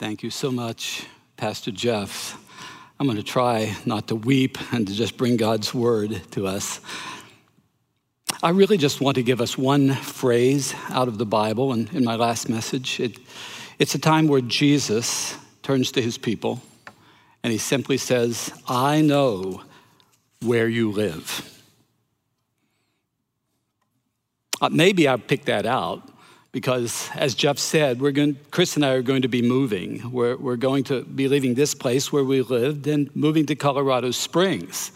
Thank you so much, Pastor Jeff. I'm going to try not to weep and to just bring God's word to us. I really just want to give us one phrase out of the Bible in my last message. It's a time where Jesus turns to his people and he simply says, I know where you live. Maybe I picked that out because, as Jeff said, Chris and I are going to be moving. We're going to be leaving this place where we lived and moving to Colorado Springs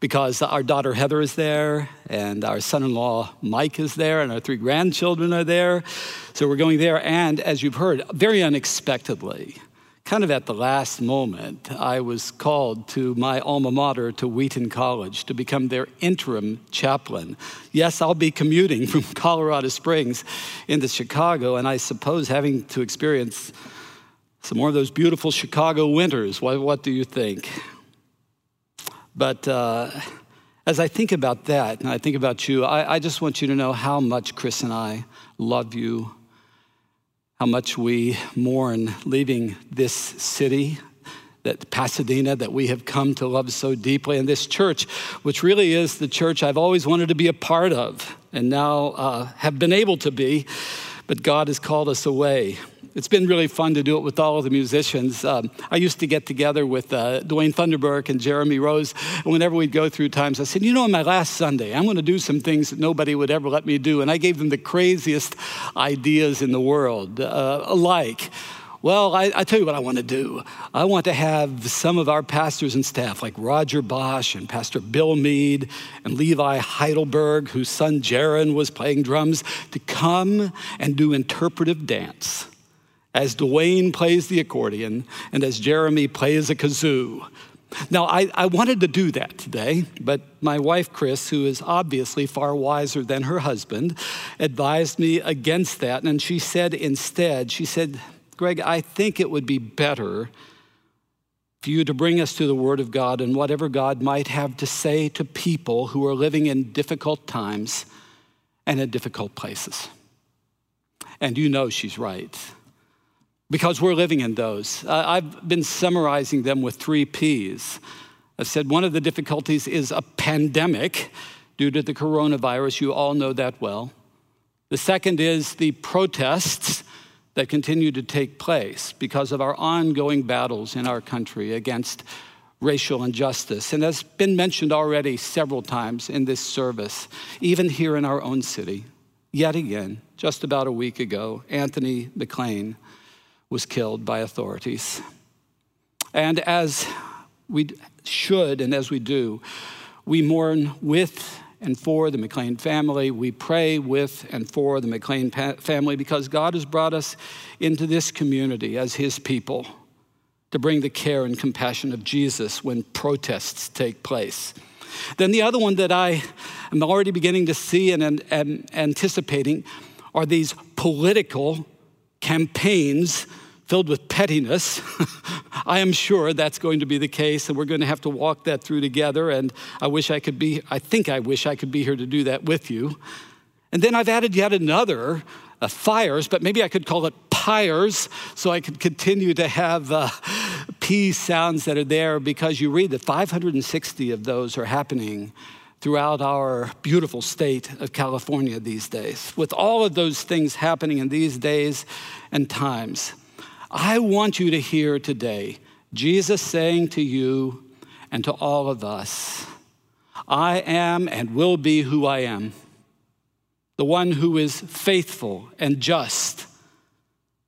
because our daughter Heather is there and our son-in-law Mike is there and our three grandchildren are there. So we're going there. And as you've heard, very unexpectedly, kind of at the last moment, I was called to my alma mater, to Wheaton College, to become their interim chaplain. Yes, I'll be commuting from Colorado Springs into Chicago, and I suppose having to experience some more of those beautiful Chicago winters. What do you think? But as I think about that, and I think about you, I just want you to know how much Chris and I love you, how much we mourn leaving this city, that Pasadena, that we have come to love so deeply, and this church, which really is the church I've always wanted to be a part of and now have been able to be, but God has called us away. It's been really fun to do it with all of the musicians. I used to get together with Dwayne Thunderberg and Jeremy Rose, and whenever we'd go through times, I said, you know, on my last Sunday, I'm going to do some things that nobody would ever let me do, and I gave them the craziest ideas in the world, like, well, I tell you what I want to do. I want to have some of our pastors and staff, like Roger Bosch and Pastor Bill Mead and Levi Heidelberg, whose son Jaron was playing drums, to come and do interpretive dance as Dwayne plays the accordion and as Jeremy plays a kazoo. Now, I wanted to do that today, but my wife, Chris, who is obviously far wiser than her husband, advised me against that. And she said instead, Greg, I think it would be better for you to bring us to the Word of God and whatever God might have to say to people who are living in difficult times and in difficult places. And you know she's right, because we're living in those. I've been summarizing them with 3 Ps. I said one of the difficulties is a pandemic due to the coronavirus. You all know that well. The second is the protests that continue to take place because of our ongoing battles in our country against racial injustice. And that's been mentioned already several times in this service, even here in our own city. Yet again, just about a week ago, Anthony McLean was killed by authorities. And as we should and as we do, we mourn with and for the McLean family. We pray with and for the McLean family because God has brought us into this community as his people to bring the care and compassion of Jesus when protests take place. Then the other one that I am already beginning to see and anticipating are these political campaigns filled with pettiness. I am sure that's going to be the case, and we're going to have to walk that through together, and I wish I could be here to do that with you. And then I've added yet another, fires, but maybe I could call it pyres, so I could continue to have P sounds that are there, because you read that 560 of those are happening throughout our beautiful state of California these days. With all of those things happening in these days and times, I want you to hear today Jesus saying to you and to all of us, I am and will be who I am, the one who is faithful and just,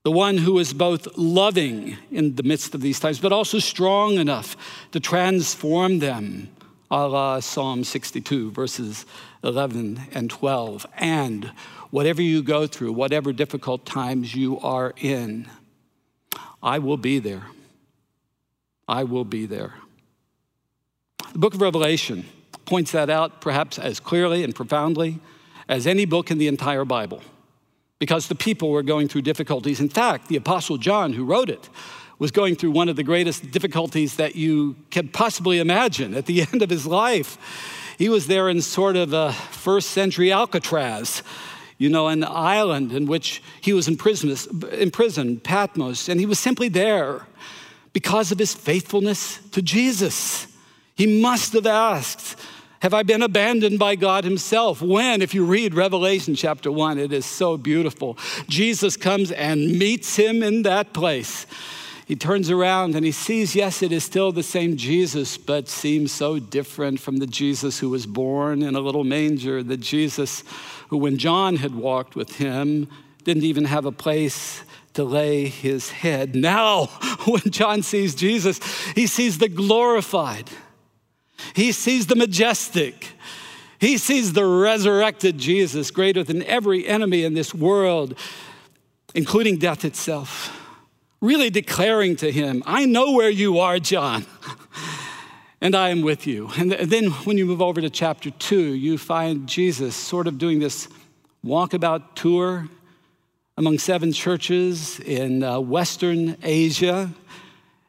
the one who is both loving in the midst of these times, but also strong enough to transform them, a la Psalm 62, verses 11 and 12. And whatever you go through, whatever difficult times you are in, I will be there. I will be there. The book of Revelation points that out perhaps as clearly and profoundly as any book in the entire Bible, because the people were going through difficulties. In fact, the Apostle John, who wrote it, was going through one of the greatest difficulties that you could possibly imagine at the end of his life. He was there in sort of a first century Alcatraz you know, an island in which he was imprisoned, Patmos, and he was simply there because of his faithfulness to Jesus. He must have asked, have I been abandoned by God himself? When, if you read Revelation chapter 1, it is so beautiful. Jesus comes and meets him in that place. He turns around and he sees, yes, it is still the same Jesus, but seems so different from the Jesus who was born in a little manger, the Jesus who, when John had walked with him, didn't even have a place to lay his head. Now, when John sees Jesus, he sees the glorified. He sees the majestic. He sees the resurrected Jesus, greater than every enemy in this world, including death itself. Really declaring to him, I know where you are, John, and I am with you. And then when you move over to chapter 2, you find Jesus sort of doing this walkabout tour among 7 churches in Western Asia.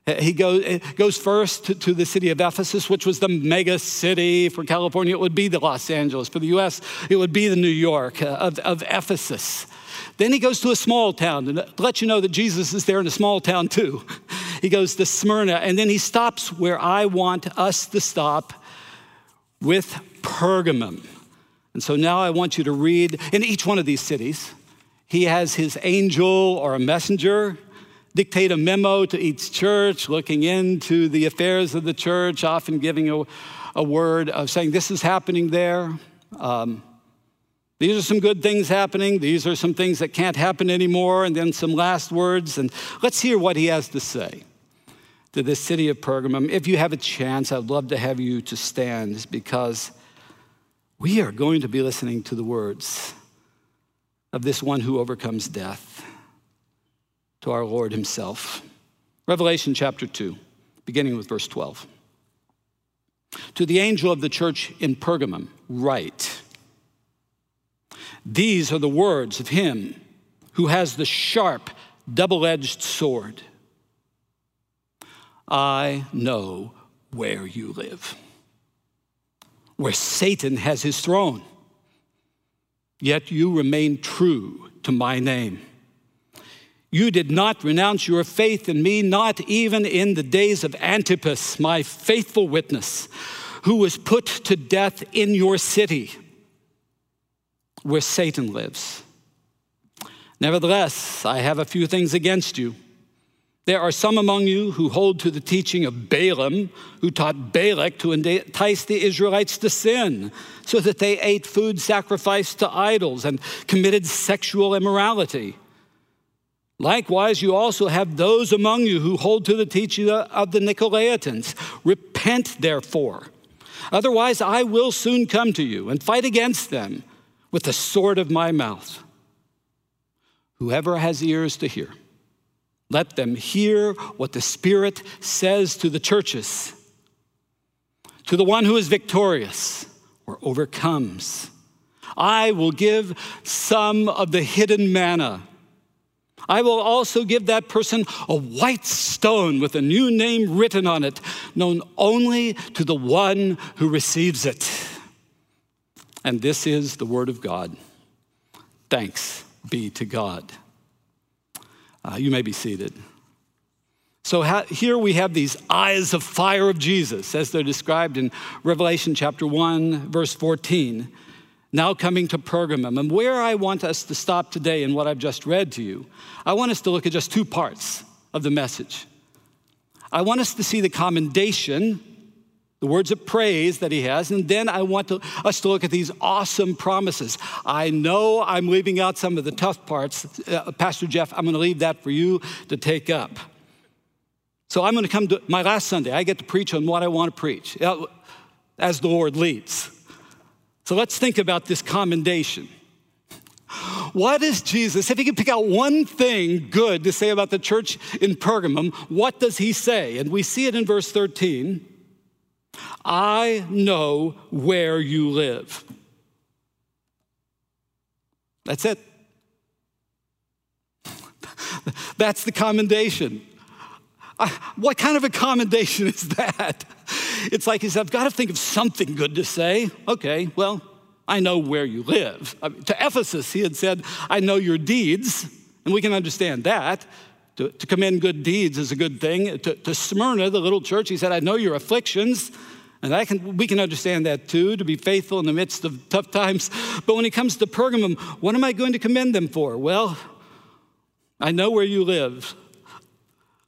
He goes first to the city of Ephesus, which was the mega city. For California, it would be the Los Angeles. For the U.S., it would be the New York of Ephesus. Then he goes to a small town, and to let you know that Jesus is there in a small town too. He goes to Smyrna, and then he stops where I want us to stop, with Pergamum. And so now I want you to read, in each one of these cities, he has his angel or a messenger dictate a memo to each church, looking into the affairs of the church, often giving a word of saying, this is happening there. These are some good things happening. These are some things that can't happen anymore. And then some last words. And let's hear what he has to say to the city of Pergamum. If you have a chance, I'd love to have you to stand, because we are going to be listening to the words of this one who overcomes death, to our Lord himself. Revelation chapter 2, beginning with verse 12. To the angel of the church in Pergamum, write, these are the words of him who has the sharp, double-edged sword. I know where you live, where Satan has his throne, yet you remain true to my name. You did not renounce your faith in me, not even in the days of Antipas, my faithful witness, who was put to death in your city, where Satan lives. Nevertheless, I have a few things against you. There are some among you who hold to the teaching of Balaam, who taught Balak to entice the Israelites to sin, so that they ate food sacrificed to idols and committed sexual immorality. Likewise, you also have those among you who hold to the teaching of the Nicolaitans. Repent, therefore. Otherwise, I will soon come to you and fight against them with the sword of my mouth. Whoever has ears to hear, let them hear what the Spirit says to the churches. To the one who is victorious or overcomes, I will give some of the hidden manna. I will also give that person a white stone with a new name written on it, known only to the one who receives it. And this is the word of God. Thanks be to God. You may be seated. So here we have these eyes of fire of Jesus, as they're described in Revelation chapter 1, verse 14. Now coming to Pergamum. And where I want us to stop today in what I've just read to you, I want us to look at just 2 parts of the message. I want us to see the commendation, the words of praise that he has, and then I want us to look at these awesome promises. I know I'm leaving out some of the tough parts. Pastor Jeff, I'm going to leave that for you to take up. So I'm going to come to my last Sunday. I get to preach on what I want to preach, as the Lord leads. So let's think about this commendation. What is Jesus, if he could pick out one thing good to say about the church in Pergamum, what does he say? And we see it in verse 13. I know where you live. That's it. That's the commendation. What kind of a commendation is that? It's like he said, I've got to think of something good to say. Okay, well, I know where you live. I mean, to Ephesus, he had said, I know your deeds, and we can understand that. To commend good deeds is a good thing. To Smyrna, the little church, he said, I know your afflictions, and we can understand that too, to be faithful in the midst of tough times. But when it comes to Pergamum, what am I going to commend them for? Well, I know where you live.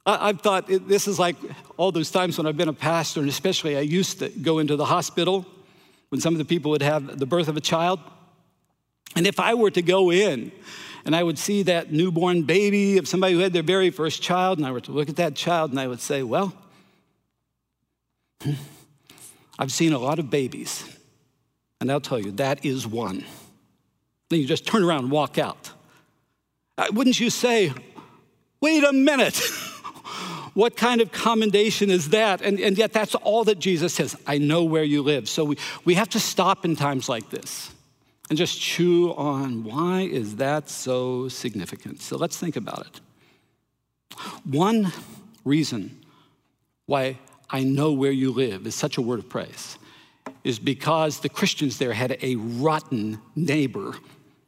I've thought, this is like all those times when I've been a pastor, and especially I used to go into the hospital when some of the people would have the birth of a child. And if I were to go in and I would see that newborn baby of somebody who had their very first child, and I were to look at that child and I would say, well, I've seen a lot of babies, and I'll tell you, that is one. Then you just turn around and walk out. Wouldn't you say, wait a minute. What kind of commendation is that? And yet that's all that Jesus says. I know where you live. So we have to stop in times like this and just chew on why is that so significant. So let's think about it. One reason why I know where you live is such a word of praise is because the Christians there had a rotten neighbor.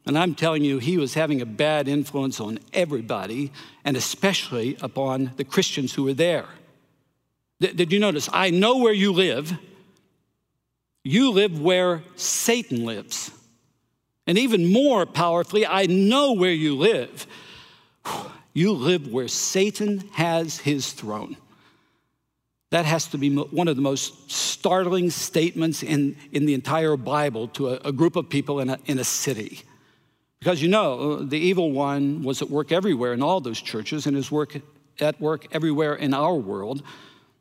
And I'm telling you, he was having a bad influence on everybody, and especially upon the Christians who were there. Did you notice? I know where you live. You live where Satan lives. And even more powerfully, I know where you live. You live where Satan has his throne. That has to be one of the most startling statements in the entire Bible to a group of people in a city. Because you know, the evil one was at work everywhere in all those churches and is at work everywhere in our world.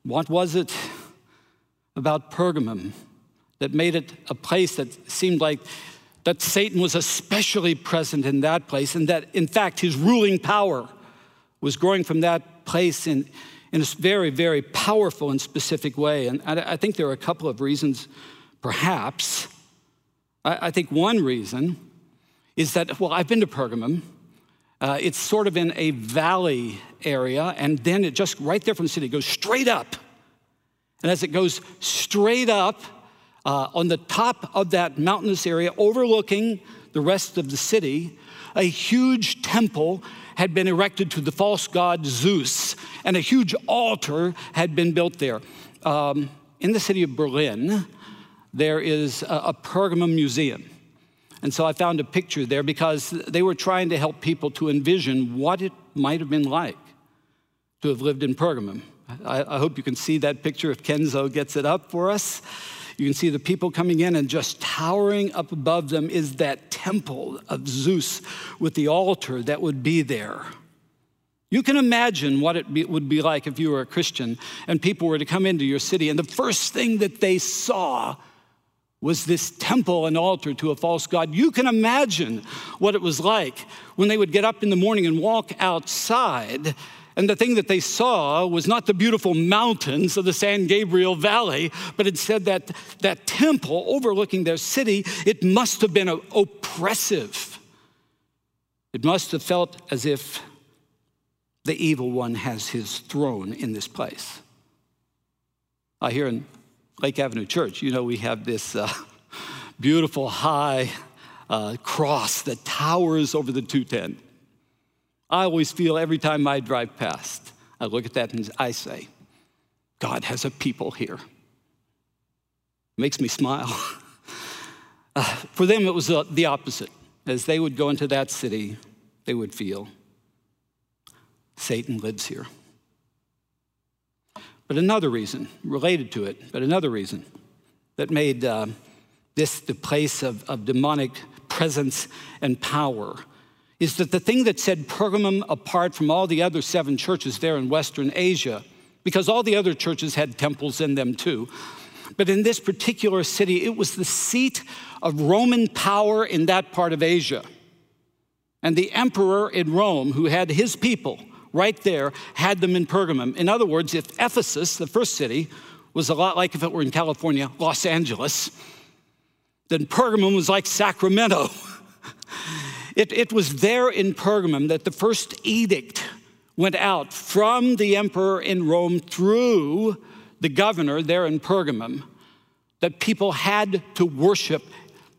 What was it about Pergamum that made it a place that seemed like that Satan was especially present in that place, and that, in fact, his ruling power was growing from that place in a very, very powerful and specific way? And I think there are a couple of reasons, perhaps. I think one reason is that, well, I've been to Pergamum. It's sort of in a valley area, and then it just, right there from the city, goes straight up. And as it goes straight up, on the top of that mountainous area, overlooking the rest of the city, a huge temple had been erected to the false god Zeus, and a huge altar had been built there. In the city of Berlin, there is a Pergamum Museum. And so I found a picture there because they were trying to help people to envision what it might have been like to have lived in Pergamum. I hope you can see that picture if Kenzo gets it up for us. You can see the people coming in, and just towering up above them is that temple of Zeus with the altar that would be there. You can imagine what would be like if you were a Christian and people were to come into your city, and the first thing that they saw was this temple and altar to a false god. You can imagine what it was like when they would get up in the morning and walk outside, and the thing that they saw was not the beautiful mountains of the San Gabriel Valley, but instead that temple overlooking their city. It must have been oppressive. It must have felt as if the evil one has his throne in this place. Here in Lake Avenue Church, you know, we have this beautiful high cross that towers over the 210. I always feel every time I drive past, I look at that and I say, God has a people here. It makes me smile. For them, it was the opposite. As they would go into that city, they would feel, Satan lives here. But another reason, related to it, but another reason that made this the place of demonic presence and power is that the thing that set Pergamum apart from all the other 7 churches there in Western Asia, because all the other churches had temples in them too, but in this particular city, it was the seat of Roman power in that part of Asia. And the emperor in Rome, who had his people right there, had them in Pergamum. In other words, if Ephesus, the first city, was a lot like if it were in California, Los Angeles, then Pergamum was like Sacramento. It was there in Pergamum that the first edict went out from the emperor in Rome through the governor there in Pergamum, that people had to worship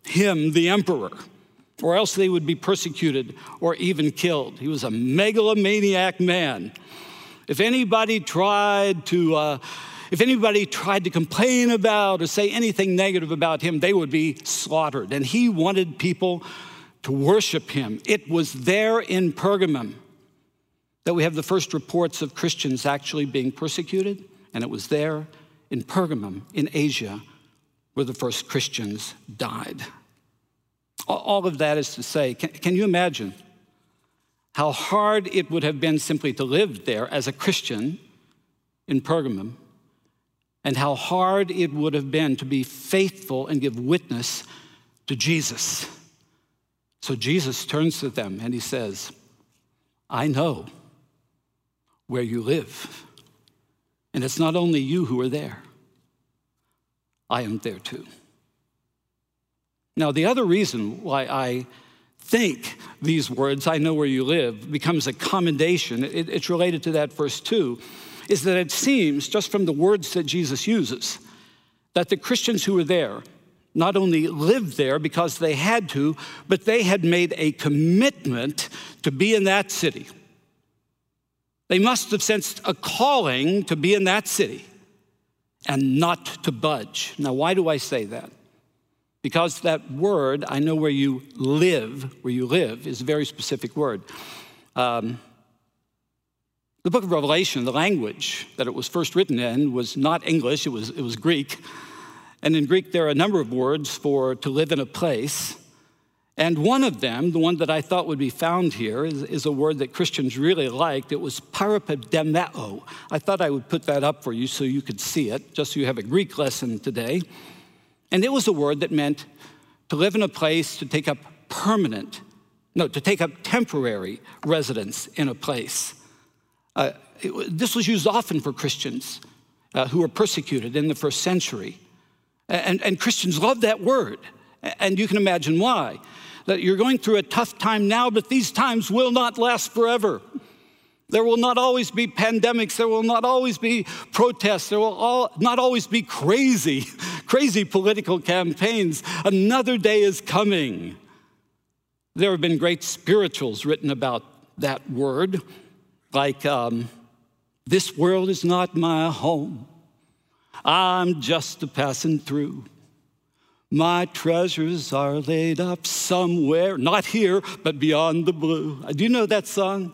him the emperor, or else they would be persecuted or even killed. He was a megalomaniac man. If anybody tried to complain about or say anything negative about him, they would be slaughtered. And he wanted people to worship him. It was there in Pergamum that we have the first reports of Christians actually being persecuted. And it was there in Pergamum in Asia where the first Christians died. All of that is to say, can you imagine how hard it would have been simply to live there as a Christian in Pergamum, and how hard it would have been to be faithful and give witness to Jesus? So Jesus turns to them and he says, I know where you live, and it's not only you who are there. I am there too. Now, the other reason why I think these words, I know where you live, becomes a commendation, it's related to that verse 2, is that it seems, just from the words that Jesus uses, that the Christians who were there not only lived there because they had to, but they had made a commitment to be in that city. They must have sensed a calling to be in that city and not to budge. Now, why do I say that? Because that word, I know where you live, is a very specific word. The book of Revelation, the language that it was first written in was not English, it was Greek. And in Greek, there are a number of words for to live in a place. And one of them, the one that I thought would be found here, is a word that Christians really liked. It was parapedemeo. I thought I would put that up for you so you could see it, just so you have a Greek lesson today. And it was a word that meant to live in a place, to take up temporary residence in a place. This was used often for Christians who were persecuted in the first century. And Christians loved that word. And you can imagine why. That you're going through a tough time now, but these times will not last forever. There will not always be pandemics. There will not always be protests. There will not always be crazy political campaigns. Another day is coming. There have been great spirituals written about that word, like, this world is not my home. I'm just a passing through. My treasures are laid up somewhere, not here, but beyond the blue. Do you know that song?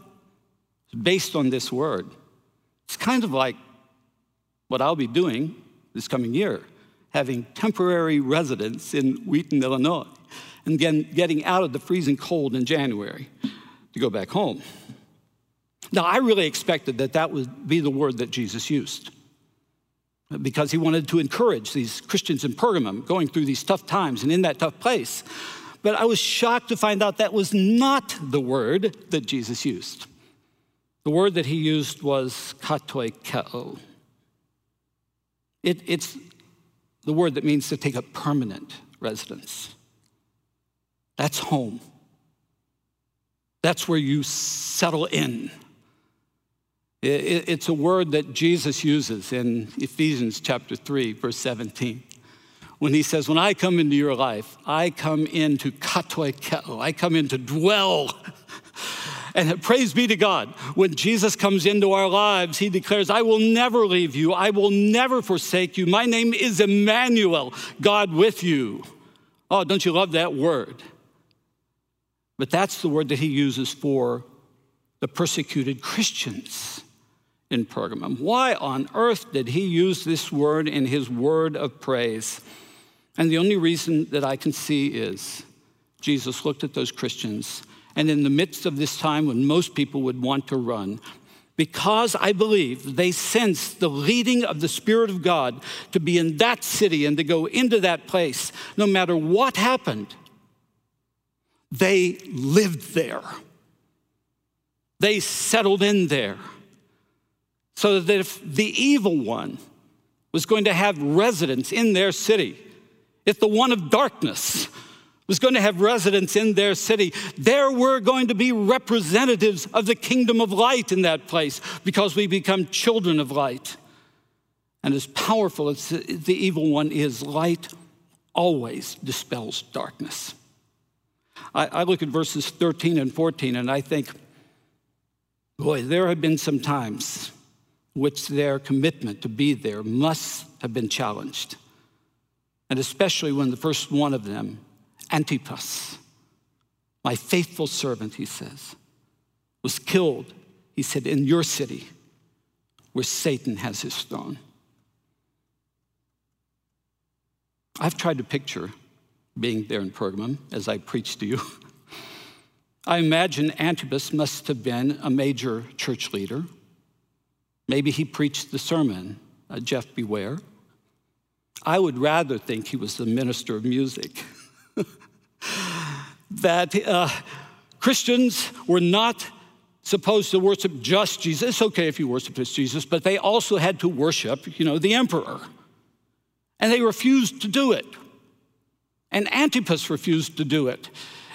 Based on this word. It's kind of like what I'll be doing this coming year, having temporary residence in Wheaton, Illinois, and getting out of the freezing cold in January to go back home. Now, I really expected that would be the word that Jesus used, because he wanted to encourage these Christians in Pergamum going through these tough times and in that tough place. But I was shocked to find out that was not the word that Jesus used. The word that he used was katoikeo. It's the word that means to take up permanent residence. That's home. That's where you settle in. It's a word that Jesus uses in Ephesians chapter 3, verse 17, when he says, when I come into your life, I come into katoikeo. I come in to dwell. And praise be to God, when Jesus comes into our lives, he declares, I will never leave you. I will never forsake you. My name is Emmanuel, God with you. Oh, don't you love that word? But that's the word that he uses for the persecuted Christians in Pergamum. Why on earth did he use this word in his word of praise? And the only reason that I can see is Jesus looked at those Christians, and in the midst of this time when most people would want to run, because I believe they sensed the leading of the Spirit of God to be in that city and to go into that place, no matter what happened, they lived there. They settled in there, so that if the evil one was going to have residence in their city, if the one of darkness was going to have residence in their city, there were going to be representatives of the kingdom of light in that place, because we become children of light. And as powerful as the evil one is, light always dispels darkness. I look at verses 13 and 14, and I think, boy, there have been some times which their commitment to be there must have been challenged. And especially when the first one of them, Antipas, my faithful servant, he says, was killed, he said, in your city where Satan has his throne. I've tried to picture being there in Pergamum as I preach to you. I imagine Antipas must have been a major church leader. Maybe he preached the sermon, Jeff Beware. I would rather think he was the minister of music. That Christians were not supposed to worship just Jesus. It's okay if you worship just Jesus, but they also had to worship, the emperor. And they refused to do it. And Antipas refused to do it.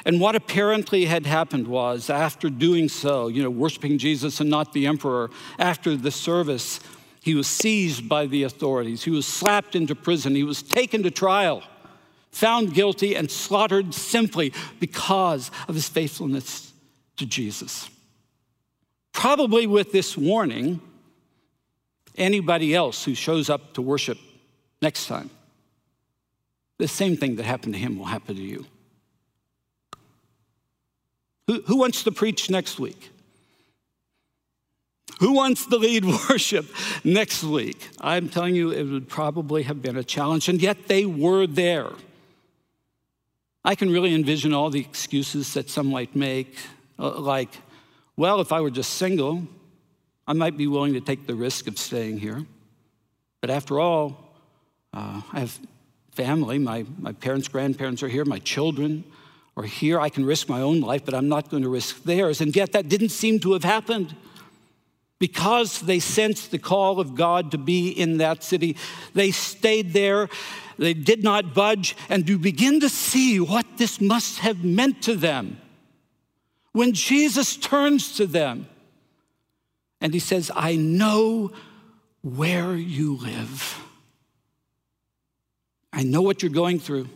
And what apparently had happened was, after doing so, worshiping Jesus and not the emperor, after the service, he was seized by the authorities. He was slapped into prison. He was taken to trial, found guilty, and slaughtered simply because of his faithfulness to Jesus. Probably with this warning, anybody else who shows up to worship next time, the same thing that happened to him will happen to you. Who wants to preach next week? Who wants to lead worship next week? I'm telling you, it would probably have been a challenge, and yet they were there. I can really envision all the excuses that some might make, like, well, if I were just single, I might be willing to take the risk of staying here. But after all, I have family. My parents, grandparents are here. My children or here, I can risk my own life, but I'm not going to risk theirs. And yet that didn't seem to have happened. Because they sensed the call of God to be in that city, they stayed there, they did not budge, and you begin to see what this must have meant to them. When Jesus turns to them and he says, I know where you live. I know what you're going through.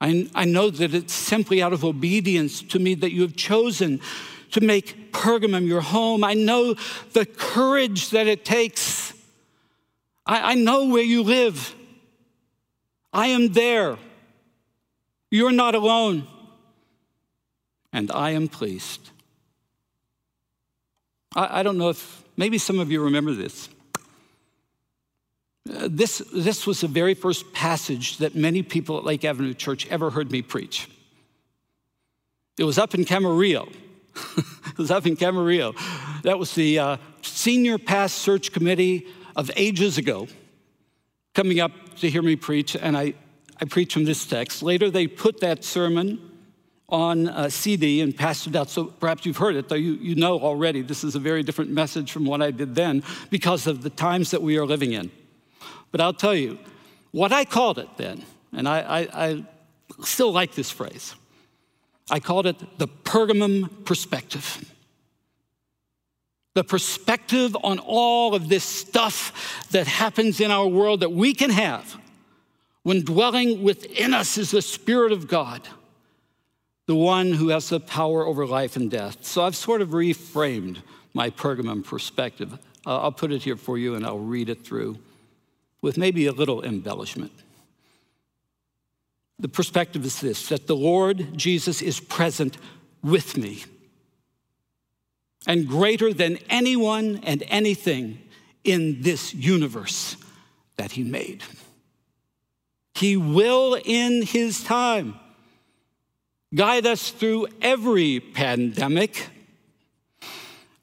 I know that it's simply out of obedience to me that you have chosen to make Pergamum your home. I know the courage that it takes. I know where you live. I am there. You're not alone. And I am pleased. I don't know if, maybe some of you remember this. This was the very first passage that many people at Lake Avenue Church ever heard me preach. It was up in Camarillo. That was the senior past search committee of ages ago coming up to hear me preach, and I preached from this text. Later, they put that sermon on a CD and passed it out, so perhaps you've heard it, though you know already this is a very different message from what I did then because of the times that we are living in. But I'll tell you, what I called it then, and I still like this phrase, I called it the Pergamum perspective. The perspective on all of this stuff that happens in our world that we can have when dwelling within us is the Spirit of God, the one who has the power over life and death. So I've sort of reframed my Pergamum perspective. I'll put it here for you and I'll read it through, with maybe a little embellishment. The perspective is this, that the Lord Jesus is present with me and greater than anyone and anything in this universe that he made. He will, in his time, guide us through every pandemic,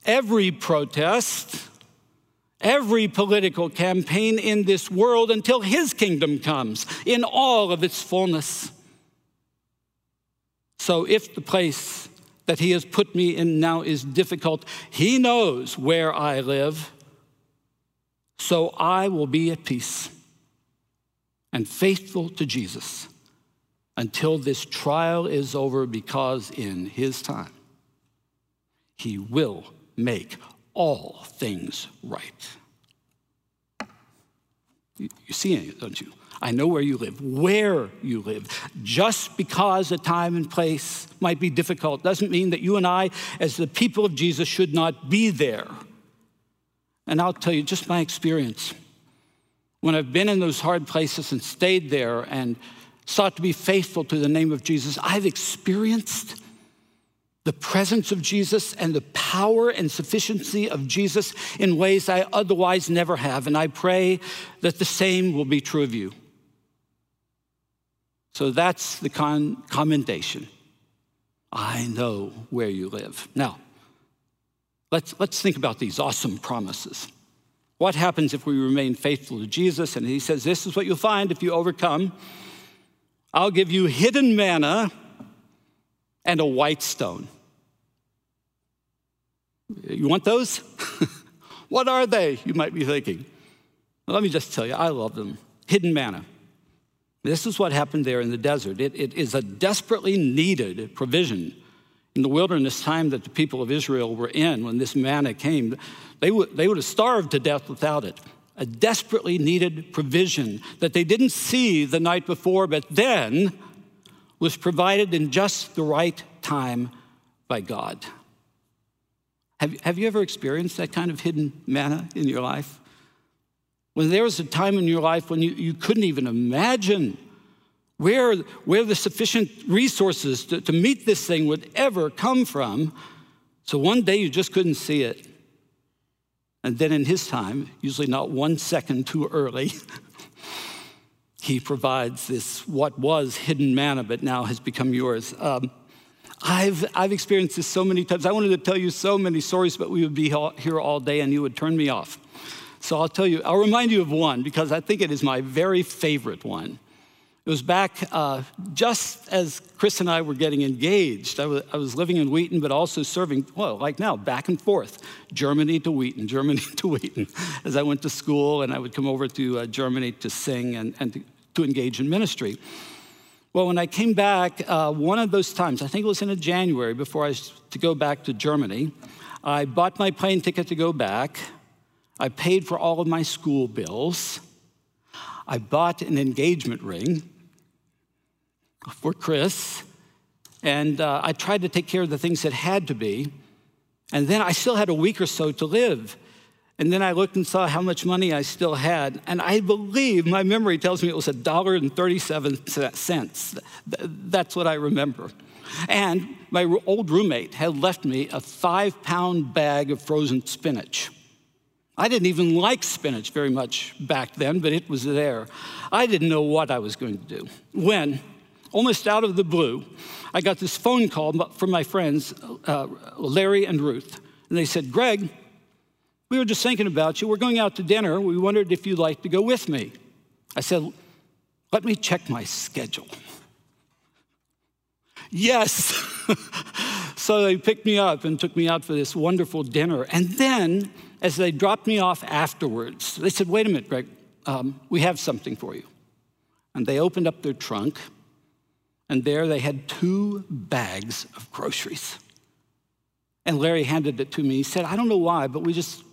every protest, every political campaign in this world until his kingdom comes in all of its fullness. So if the place that he has put me in now is difficult, he knows where I live, so I will be at peace and faithful to Jesus until this trial is over, because in his time, he will make all things right. You see it, don't you? I know where you live, where you live. Just because a time and place might be difficult doesn't mean that you and I, as the people of Jesus, should not be there. And I'll tell you just my experience. When I've been in those hard places and stayed there and sought to be faithful to the name of Jesus, I've experienced the presence of Jesus and the power and sufficiency of Jesus in ways I otherwise never have. And I pray that the same will be true of you. So that's the commendation. I know where you live. Now, let's think about these awesome promises. What happens if we remain faithful to Jesus? And he says, this is what you'll find if you overcome. I'll give you hidden manna and a white stone. You want those? What are they, you might be thinking? Well, let me just tell you, I love them. Hidden manna. This is what happened there in the desert. It is a desperately needed provision. In the wilderness time that the people of Israel were in, when this manna came, they would have starved to death without it. A desperately needed provision that they didn't see the night before, but then was provided in just the right time by God. Have you ever experienced that kind of hidden manna in your life? When there was a time in your life when you couldn't even imagine where the sufficient resources to meet this thing would ever come from. So one day you just couldn't see it. And then in his time, usually not 1 second too early, he provides this what was hidden manna but now has become yours. I've experienced this so many times. I wanted to tell you so many stories, but we would be here all day and you would turn me off. So I'll remind you of one because I think it is my very favorite one. It was back just as Chris and I were getting engaged. I was living in Wheaton, but also serving, well, like now, back and forth, Germany to Wheaton, Germany to Wheaton, as I went to school and I would come over to Germany to sing and to engage in ministry. Well, when I came back, one of those times, I think it was in January before I was to go back to Germany, I bought my plane ticket to go back. I paid for all of my school bills. I bought an engagement ring for Chris, and I tried to take care of the things that had to be, and then I still had a week or so to live. And then I looked and saw how much money I still had, and I believe, my memory tells me it was $1.37. That's what I remember. And my old roommate had left me a 5-pound bag of frozen spinach. I didn't even like spinach very much back then, but it was there. I didn't know what I was going to do. When, almost out of the blue, I got this phone call from my friends, Larry and Ruth. And they said, Greg, we were just thinking about you. We're going out to dinner. We wondered if you'd like to go with me. I said, let me check my schedule. Yes. So they picked me up and took me out for this wonderful dinner. And then, as they dropped me off afterwards, they said, wait a minute, Greg, we have something for you. And they opened up their trunk, and there they had 2 bags of groceries. And Larry handed it to me. He said, I don't know why, but we just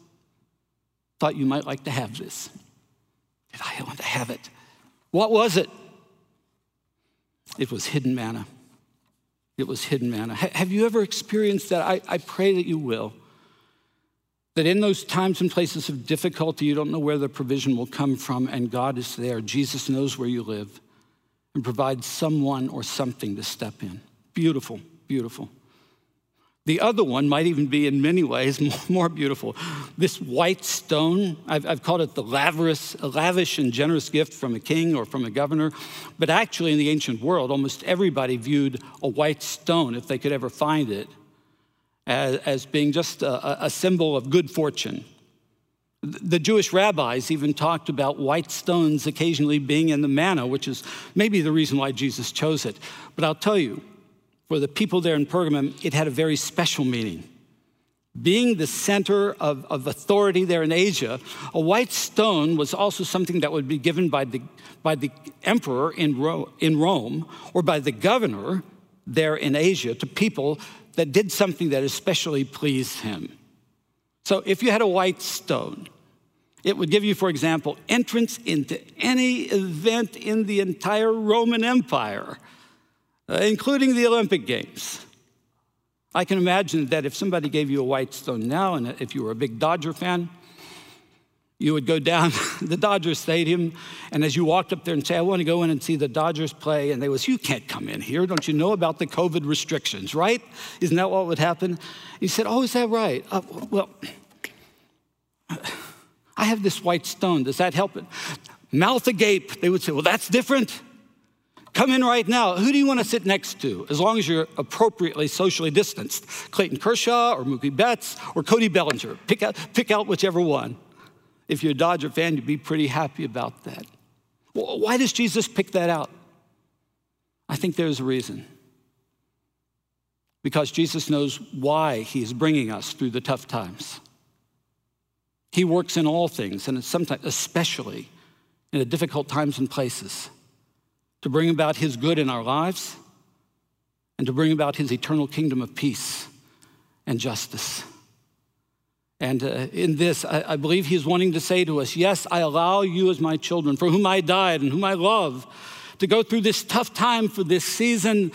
thought you might like to have this. Did I want to have it? What was it? It was hidden manna. It was hidden manna. Have you ever experienced that? I pray that you will. That in those times and places of difficulty, you don't know where the provision will come from, and God is there. Jesus knows where you live and provides someone or something to step in. Beautiful, beautiful. The other one might even be, in many ways, more beautiful. This white stone, I've called it the lavish and generous gift from a king or from a governor, but actually in the ancient world, almost everybody viewed a white stone, if they could ever find it, as being just a symbol of good fortune. The Jewish rabbis even talked about white stones occasionally being in the manna, which is maybe the reason why Jesus chose it. But I'll tell you, for the people there in Pergamum, it had a very special meaning. Being the center of authority there in Asia, a white stone was also something that would be given by the emperor in Rome or by the governor there in Asia to people that did something that especially pleased him. So if you had a white stone, It would give you, for example, entrance into any event in the entire Roman Empire, including the Olympic Games. I can imagine that if somebody gave you a white stone now, and if you were a big Dodger fan, you would go down the Dodgers stadium, and as you walked up there and say, I want to go in and see the Dodgers play, and they would say, you can't come in here. Don't you know about the COVID restrictions, right? Isn't that what would happen? You said, oh, is that right? Well, I have this white stone. Does that help it? Mouth agape. They would say, well, that's different. Come in right now. Who do you want to sit next to? As long as you're appropriately socially distanced. Clayton Kershaw or Mookie Betts or Cody Bellinger. Pick out whichever one. If you're a Dodger fan, you'd be pretty happy about that. Well, why does Jesus pick that out? I think there's a reason. Because Jesus knows why he's bringing us through the tough times. He works in all things, and sometimes, especially in the difficult times and places, to bring about his good in our lives and to bring about his eternal kingdom of peace and justice. And in this, I believe he's wanting to say to us, yes, I allow you as my children, for whom I died and whom I love, to go through this tough time for this season.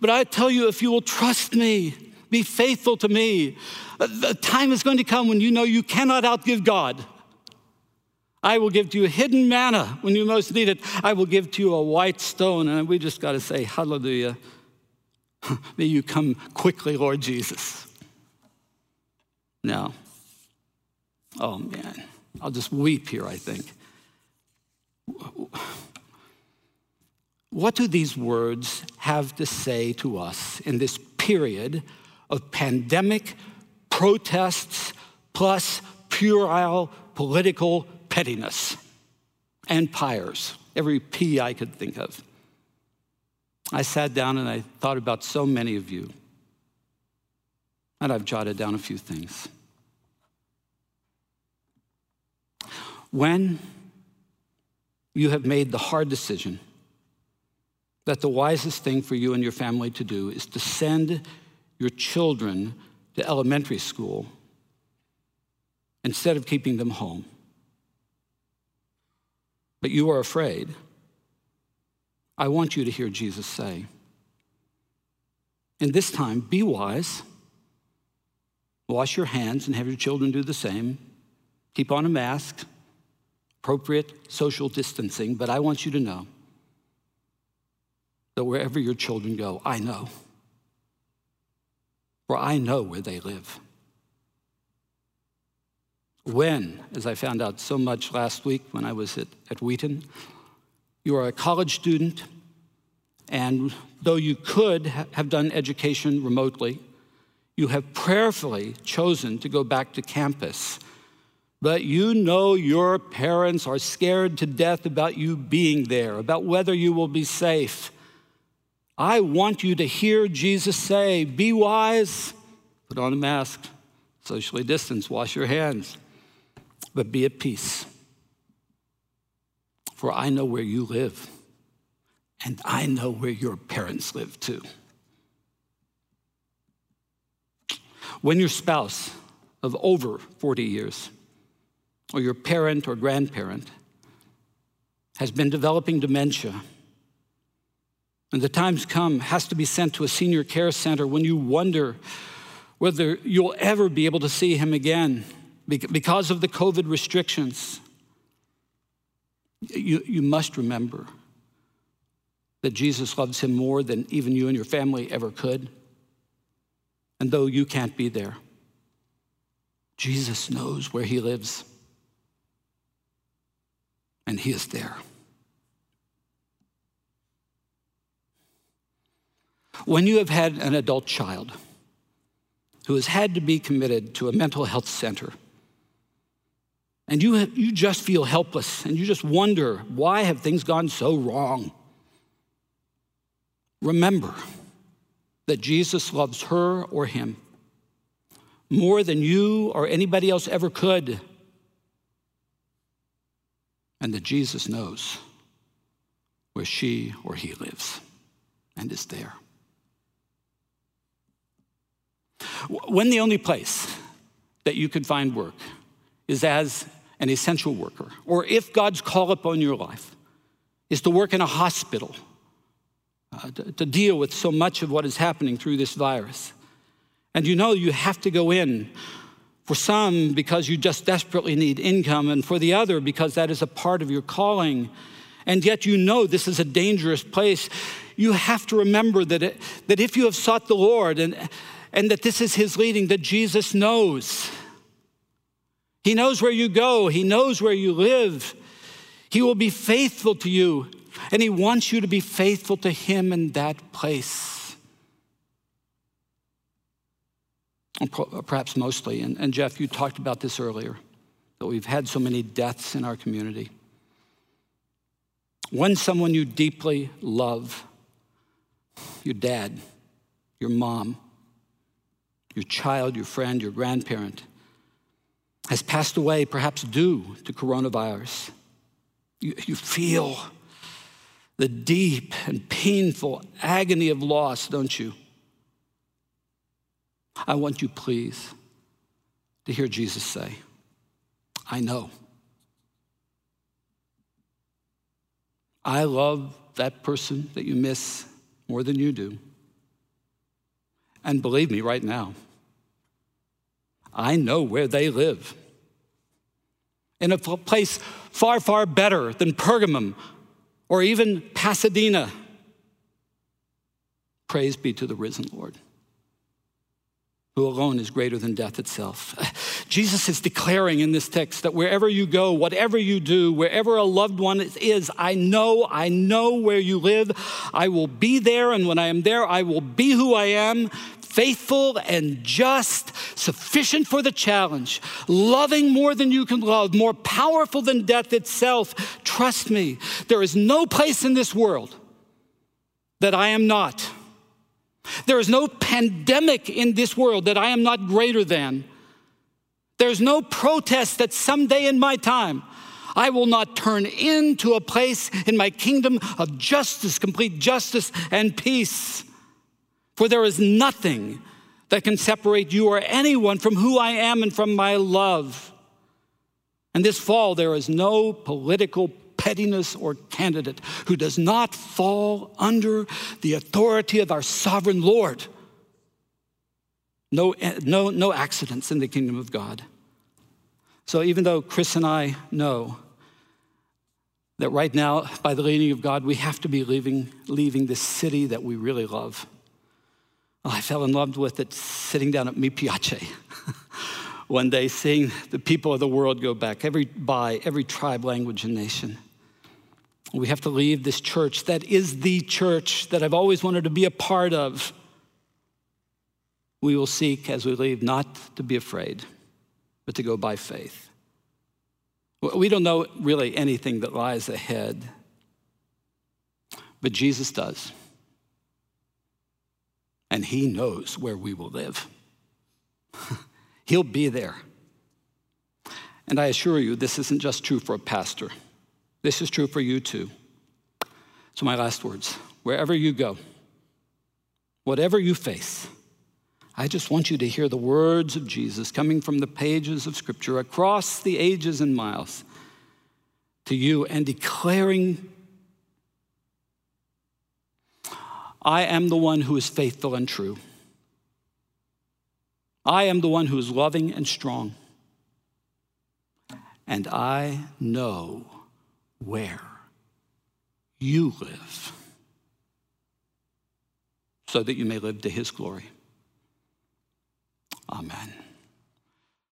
But I tell you, if you will trust me, be faithful to me, the time is going to come when you know you cannot outgive God. I will give to you hidden manna when you most need it. I will give to you a white stone. And we just got to say, hallelujah. May you come quickly, Lord Jesus. Now. Oh, man, I'll just weep here, I think. What do these words have to say to us in this period of pandemic protests plus puerile political pettiness and pyres, every P I could think of? I sat down and I thought about so many of you, and I've jotted down a few things. When you have made the hard decision that the wisest thing for you and your family to do is to send your children to elementary school instead of keeping them home, but you are afraid, I want you to hear Jesus say, in this time, be wise, wash your hands and have your children do the same, keep on a mask, appropriate social distancing, but I want you to know that wherever your children go, I know. For I know where they live. When, as I found out so much last week when I was at Wheaton, you are a college student, and though you could have done education remotely, you have prayerfully chosen to go back to campus. But you know your parents are scared to death about you being there, about whether you will be safe. I want you to hear Jesus say, be wise, put on a mask, socially distance, wash your hands, but be at peace. For I know where you live, and I know where your parents live too. When your spouse of over 40 years or your parent or grandparent has been developing dementia, and the time's come, has to be sent to a senior care center when you wonder whether you'll ever be able to see him again because of the COVID restrictions, you must remember that Jesus loves him more than even you and your family ever could. And though you can't be there, Jesus knows where he lives. And he is there. When you have had an adult child who has had to be committed to a mental health center, and you just feel helpless, and you just wonder, why have things gone so wrong? Remember that Jesus loves her or him more than you or anybody else ever could. And that Jesus knows where she or he lives and is there. When the only place that you can find work is as an essential worker, or if God's call upon your life is to work in a hospital, to deal with so much of what is happening through this virus. And you know you have to go in, for some because you just desperately need income, and for the other because that is a part of your calling. And yet you know this is a dangerous place. You have to remember that if you have sought the Lord and that this is his leading, that Jesus knows. He knows where you go. He knows where you live. He will be faithful to you, and he wants you to be faithful to him in that place. And perhaps mostly, and Jeff, you talked about this earlier, that we've had so many deaths in our community. When someone you deeply love, your dad, your mom, your child, your friend, your grandparent, has passed away, perhaps due to coronavirus. You feel the deep and painful agony of loss, don't you? I want you, please, to hear Jesus say, I know. I love that person that you miss more than you do. And believe me, right now, I know where they live. In a place far, far better than Pergamum or even Pasadena. Praise be to the risen Lord, who alone is greater than death itself. Jesus is declaring in this text that wherever you go, whatever you do, wherever a loved one is, I know where you live. I will be there, and when I am there, I will be who I am. Faithful and just, sufficient for the challenge, loving more than you can love, more powerful than death itself. Trust me, there is no place in this world that I am not. There is no pandemic in this world that I am not greater than. There's no protest that someday in my time I will not turn into a place in my kingdom of justice, complete justice and peace. For there is nothing that can separate you or anyone from who I am and from my love. And this fall, there is no political pettiness or candidate who does not fall under the authority of our sovereign Lord. No accidents in the kingdom of God. So even though Chris and I know that right now, by the leading of God, we have to be leaving this city that we really love. I fell in love with it sitting down at Mi Piace one day, seeing the people of the world go back, every tribe, language, and nation. We have to leave this church that is the church that I've always wanted to be a part of. We will seek as we leave not to be afraid, but to go by faith. We don't know really anything that lies ahead, but Jesus does. And he knows where we will live. He'll be there. And I assure you, this isn't just true for a pastor. This is true for you too. So my last words, wherever you go, whatever you face, I just want you to hear the words of Jesus coming from the pages of Scripture across the ages and miles to you and declaring, I am the one who is faithful and true. I am the one who is loving and strong. And I know where you live, so that you may live to his glory. Amen.